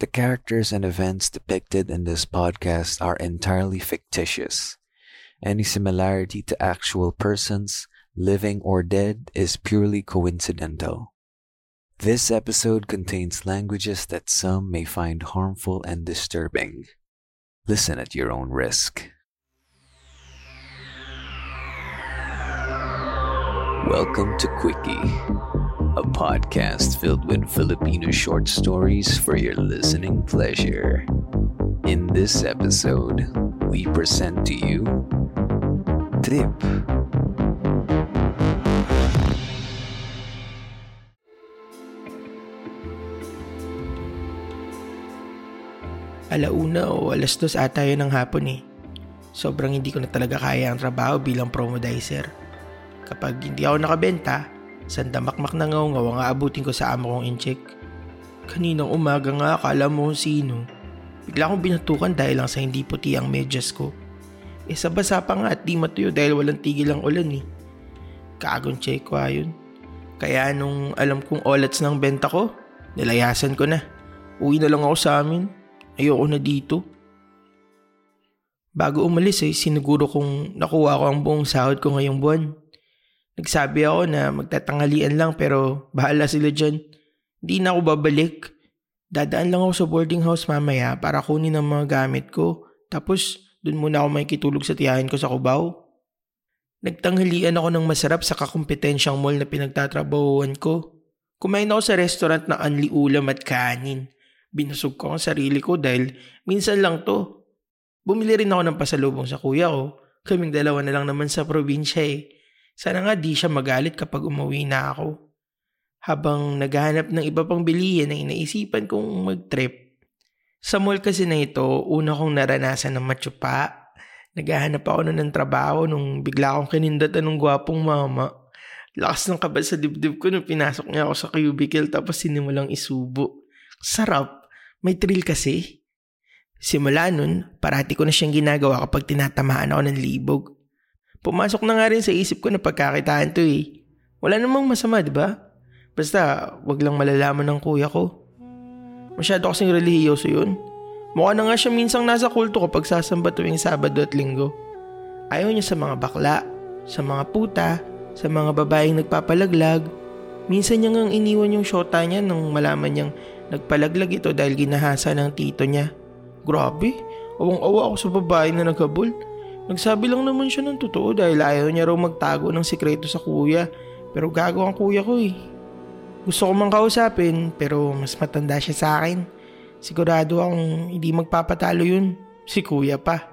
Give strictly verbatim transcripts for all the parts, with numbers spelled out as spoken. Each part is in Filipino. The characters and events depicted in this podcast are entirely fictitious. Any similarity to actual persons, living or dead, is purely coincidental. This episode contains languages that some may find harmful and disturbing. Listen at your own risk. Welcome to Quickie, a podcast filled with Filipino short stories for your listening pleasure. In this episode, we present to you Trip. Alauna o alas dos ata yun ng hapon eh. Sobrang hindi ko na talaga kaya ang trabaho bilang promodizer. Kapag hindi ako nakabenta, sandamakmak na ngaw-ngaw ang aabutin ko sa amo kong incheck. Kaninang umaga nga akala mo sino. Bigla akong binatukan dahil lang sa hindi puti ang medyas ko. E sabasa pa nga at di matuyo dahil walang tigil ang ulan eh. Kaagong check ko ayun. Kaya nung alam kong olats ng benta ko, nilayasan ko na. Uwi na lang ako sa amin. Ayoko na dito. Bago umalis eh, siniguro kong nakuha ko ang buong sahod ko ngayong buwan. Nagsabi ako na magtatanghalian lang pero bahala sila dyan. Hindi na ako babalik. Dadaan lang ako sa boarding house mamaya para kunin ang mga gamit ko. Tapos dun muna ako makikitulog sa tiyahin ko sa Cubao. Nagtanghalian ako ng masarap sa kakompetensyang mall na pinagtatrabahuan ko. Kumain ako sa restaurant ng anli ulam at kanin. Binusog ko ang sarili ko dahil minsan lang to. Bumili rin ako ng pasalubong sa kuya ko. Kaming dalawa na lang naman sa probinsya eh. Sana nga di siya magalit kapag umuwi na ako. Habang naghahanap ng iba pang bilihin ay naisipan kong mag-trip. Sa mall kasi na ito, una kong naranasan ng matsupa. Naghahanap ako nun ng trabaho nung bigla akong kinindatan ng gwapong mama. Lakas ng kaba sa dibdib ko nung pinasok niya ako sa cubicle tapos sinimulang isubo. Sarap. May thrill kasi. Simula nun, parati ko na siyang ginagawa kapag tinatamaan ako ng libog. Pumasok na nga rin sa isip ko na pagkakitaan to eh. Wala namang masama, di ba? Basta, wag lang malalaman ng kuya ko. Masyado kasing relihiyoso yun. Mukha na nga siya minsang nasa kulto kapag sasamba tuwing Sabado at Linggo. Ayaw niya sa mga bakla, sa mga puta, sa mga babaeng nagpapalaglag. Minsan niya ngang iniwan yung syota niya nang malaman niyang nagpalaglag ito dahil ginahasa ng tito niya. Grabe, awang-awa ako sa babae na naghabol. Nagsabi lang naman siya ng totoo dahil ayaw niya raw magtago ng sikreto sa kuya. Pero gago ang kuya ko eh. Gusto ko mang kausapin pero mas matanda siya sa akin. Sigurado akong hindi magpapatalo yun. Si kuya pa.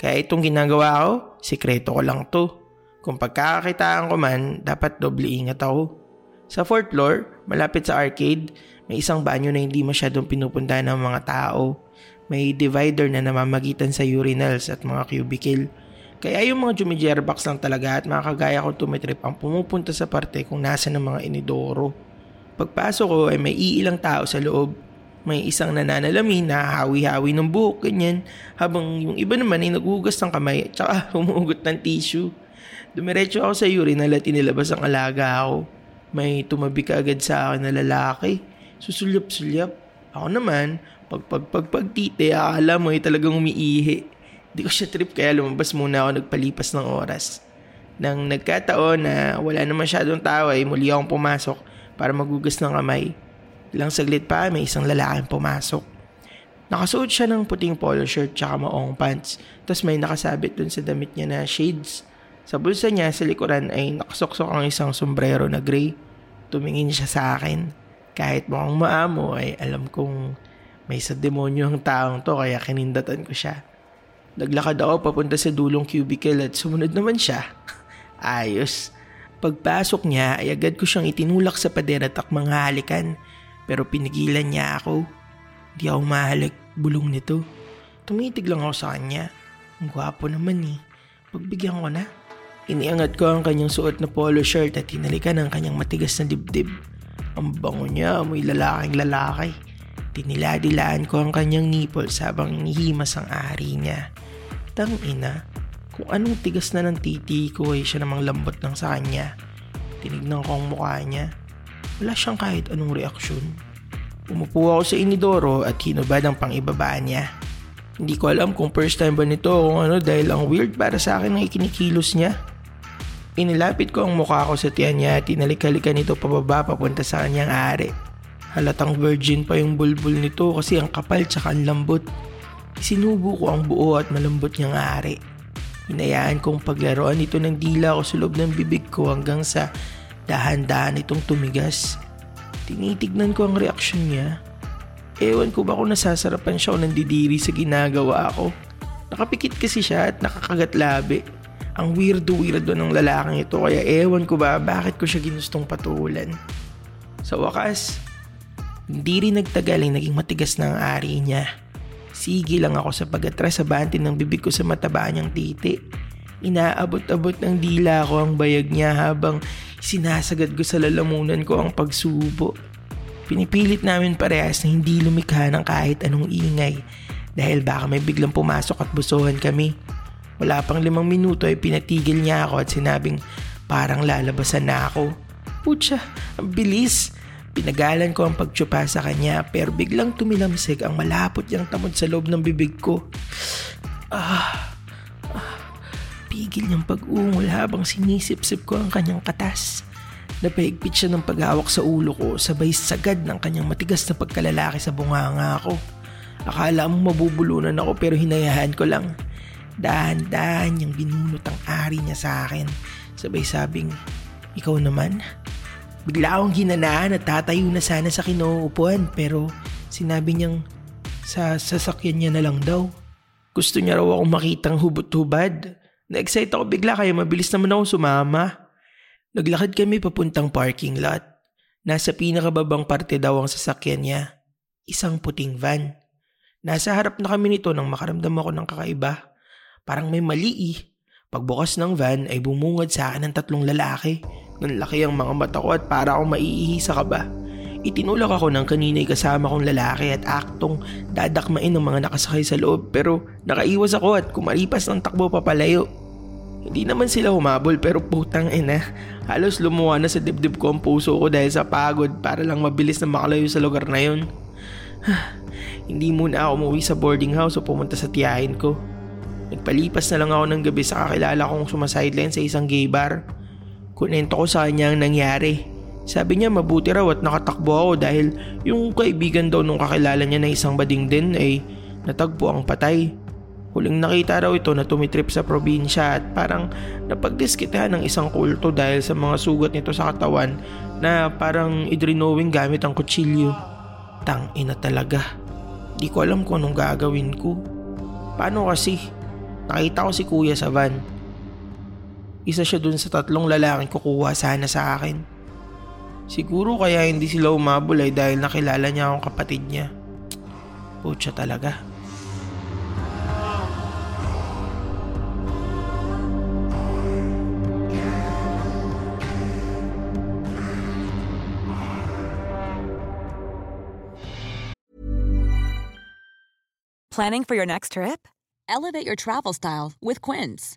Kaya itong ginagawa ko, sikreto ko lang to. Kung pagkakakitaan ko man, dapat doble ingat ako. Sa Fort Lore, malapit sa arcade, may isang banyo na hindi masyadong pinupuntahan ng mga tao. May divider na namamagitan sa urinals at mga cubicle. Kaya yung mga jumijerbox lang talaga at mga kagaya kong tumitrip ang pumupunta sa parte kung nasa ng mga inidoro. Pagpasok ko ay may iilang tao sa loob. May isang nananalamin na hawi-hawi ng buhok, ganyan. Habang yung iba naman ay naghugas ng kamay at saka humuhugot ng tissue. Dumiretso ako sa urinal at inilabas ang alaga ako. May tumabi ka agad sa akin na lalaki. Susulyap-sulyap. Ako naman, pagpagpagpagtite, akala mo ay talagang umiihi. Di ko siya trip kaya lumabas muna ako nagpalipas ng oras. Nang nagkataon na wala na masyadong tao ay muli akong pumasok para magugas ng kamay. Ilang saglit pa may isang lalaking pumasok. Nakasuot siya ng puting polo shirt tsaka maong pants. Tapos may nakasabit dun sa damit niya na shades. Sa bulsa niya sa likuran ay nakasoksok ang isang sombrero na gray. Tumingin siya sa akin. Kahit mukhang maamo ay alam kong May sa demonyo ang taong to kaya kinindatan ko siya. Naglakad ako papunta sa dulong cubicle at sumunod naman siya. Ayos. Pagpasok niya ay agad ko siyang itinulak sa pader at akmang halikan. Pero pinigilan niya ako. Di ako mahalik bulong nito. Tumitig lang ako sa kanya. Ang gwapo naman eh. Pagbigyan ko na. Iniangat ko ang kanyang suot na polo shirt at hinalikan ang kanyang matigas na dibdib. Ang bango niya, amoy lalaking lalaki. Tiniladilaan ko ang kanyang nipples habang inihimas ang ari niya. Tangina. Kung anong tigas na ng titi ko ay siya namang lambot ng sa kanya. Tinignan ko ang mukha niya. Wala siyang kahit anong reaksyon. Umupo ako sa inidoro at hinubad ang pangibaba niya. Hindi ko alam kung first time ba nito o kung ano dahil ang weird para sa akin ang ikinikilos niya. Inilapit ko ang mukha ko sa tiyan niya at inalikalikan nito pababa papunta sa kanyang ari. Halatang virgin pa yung bulbul nito kasi ang kapal tsaka ang lambot. Isinubo ko ang buo at malambot niyang ari. Hinayaan kong paglaruan ito ng dila ko sa loob ng bibig ko hanggang sa dahan-dahan itong tumigas. Tinitignan ko ang reaksyon niya. Ewan ko ba kung nasasarapan siya o nandidiri sa ginagawa ko. Nakapikit kasi siya at nakakagat labi. Ang weirdo-weirdo ng lalaking ito kaya ewan ko ba bakit ko siya ginustong patulan. Sa wakas, hindi rin nagtagal ay naging matigas na ang ari niya. Sige lang ako sa pag-atras sa bante ng bibig ko sa mataba niyang titi. Inaabot-abot ng dila ko ang bayag niya habang sinasagad ko sa lalamunan ko ang pagsubo. Pinipilit namin parehas na hindi lumikha ng kahit anong ingay dahil baka may biglang pumasok at busohan kami. Wala pang limang minuto ay pinatigil niya ako at sinabing parang lalabasan na ako. Putya, ang bilis! Pinagalan ko ang pagtsupa sa kanya pero biglang tumilamsik ang malapot niyang tamod sa loob ng bibig ko. Ah, ah, pigil niyang pag-ungol habang sinisipsip ko ang kanyang katas. Napahigpit siya ng paghawak sa ulo ko sabay sagad ng kanyang matigas na pagkalalaki sa bunganga ko. Akala mong mabubulunan ako pero hinayahan ko lang. Dahan-dahan niyang binunot ang ari niya sa akin. Sabay sabing, ikaw naman? Bigla akong hinanaan at tatayo na sana sa kinuupuan pero sinabi niyang sa sasakyan niya na lang daw. Gusto niya raw akong makitang hubot-hubad. Na-excite ako bigla kaya mabilis naman ako sumama. Naglakad kami papuntang parking lot. Nasa pinakababang parte daw ang sasakyan niya. Isang puting van. Nasa harap na kami nito nang makaramdam ako ng kakaiba. Parang may mali eh. Pagbukas ng van ay bumungad sa akin ng tatlong lalaki. Nanlaki ang mga mata ko at para akong maiihi sa kaba. Itinulak ako ng kanina'y kasama kong lalaki at aktong dadakmain ng mga nakasakay sa loob pero nakaiwas ako at kumaripas ng takbo papalayo. Hindi naman sila humabol pero putang ina. Halos lumuha na sa dibdib ko ang puso ko dahil sa pagod para lang mabilis na makalayo sa lugar na yun. Hindi muna ako umuwi sa boarding house o pumunta sa tiyahin ko. Nagpalipas na lang ako ng gabi sa kakilala kong sumasideline sa isang gay bar. Kunento ko sa kanya ang nangyari. Sabi niya mabuti raw at nakatakbo ako dahil yung kaibigan daw nung kakilala niya na isang bading din ay natagpo ang patay. Huling nakita raw ito na tumitrip sa probinsya at parang napagdiskitahan ng isang kulto dahil sa mga sugat nito sa katawan na parang idrinowing gamit ang kutsilyo. Tang ina talaga. Di ko alam kung anong gagawin ko. Paano kasi? Nakita ko si kuya sa van. Isa siya dun sa tatlong lalaking kukuha sana sa akin. Siguro kaya hindi sila umabol ay dahil nakilala niya akong kapatid niya. Putya talaga. Planning for your next trip? Elevate your travel style with Quinz.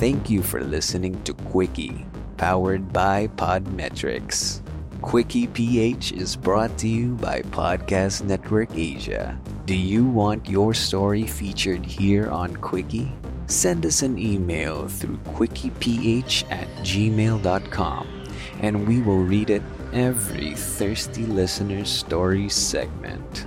Thank you for listening to Quickie, powered by Podmetrics. Quickie P H is brought to you by Podcast Network Asia. Do you want your story featured here on Quickie? Send us an email through quickieph at gmail dot com and we will read it every Thirsty Listener Story segment.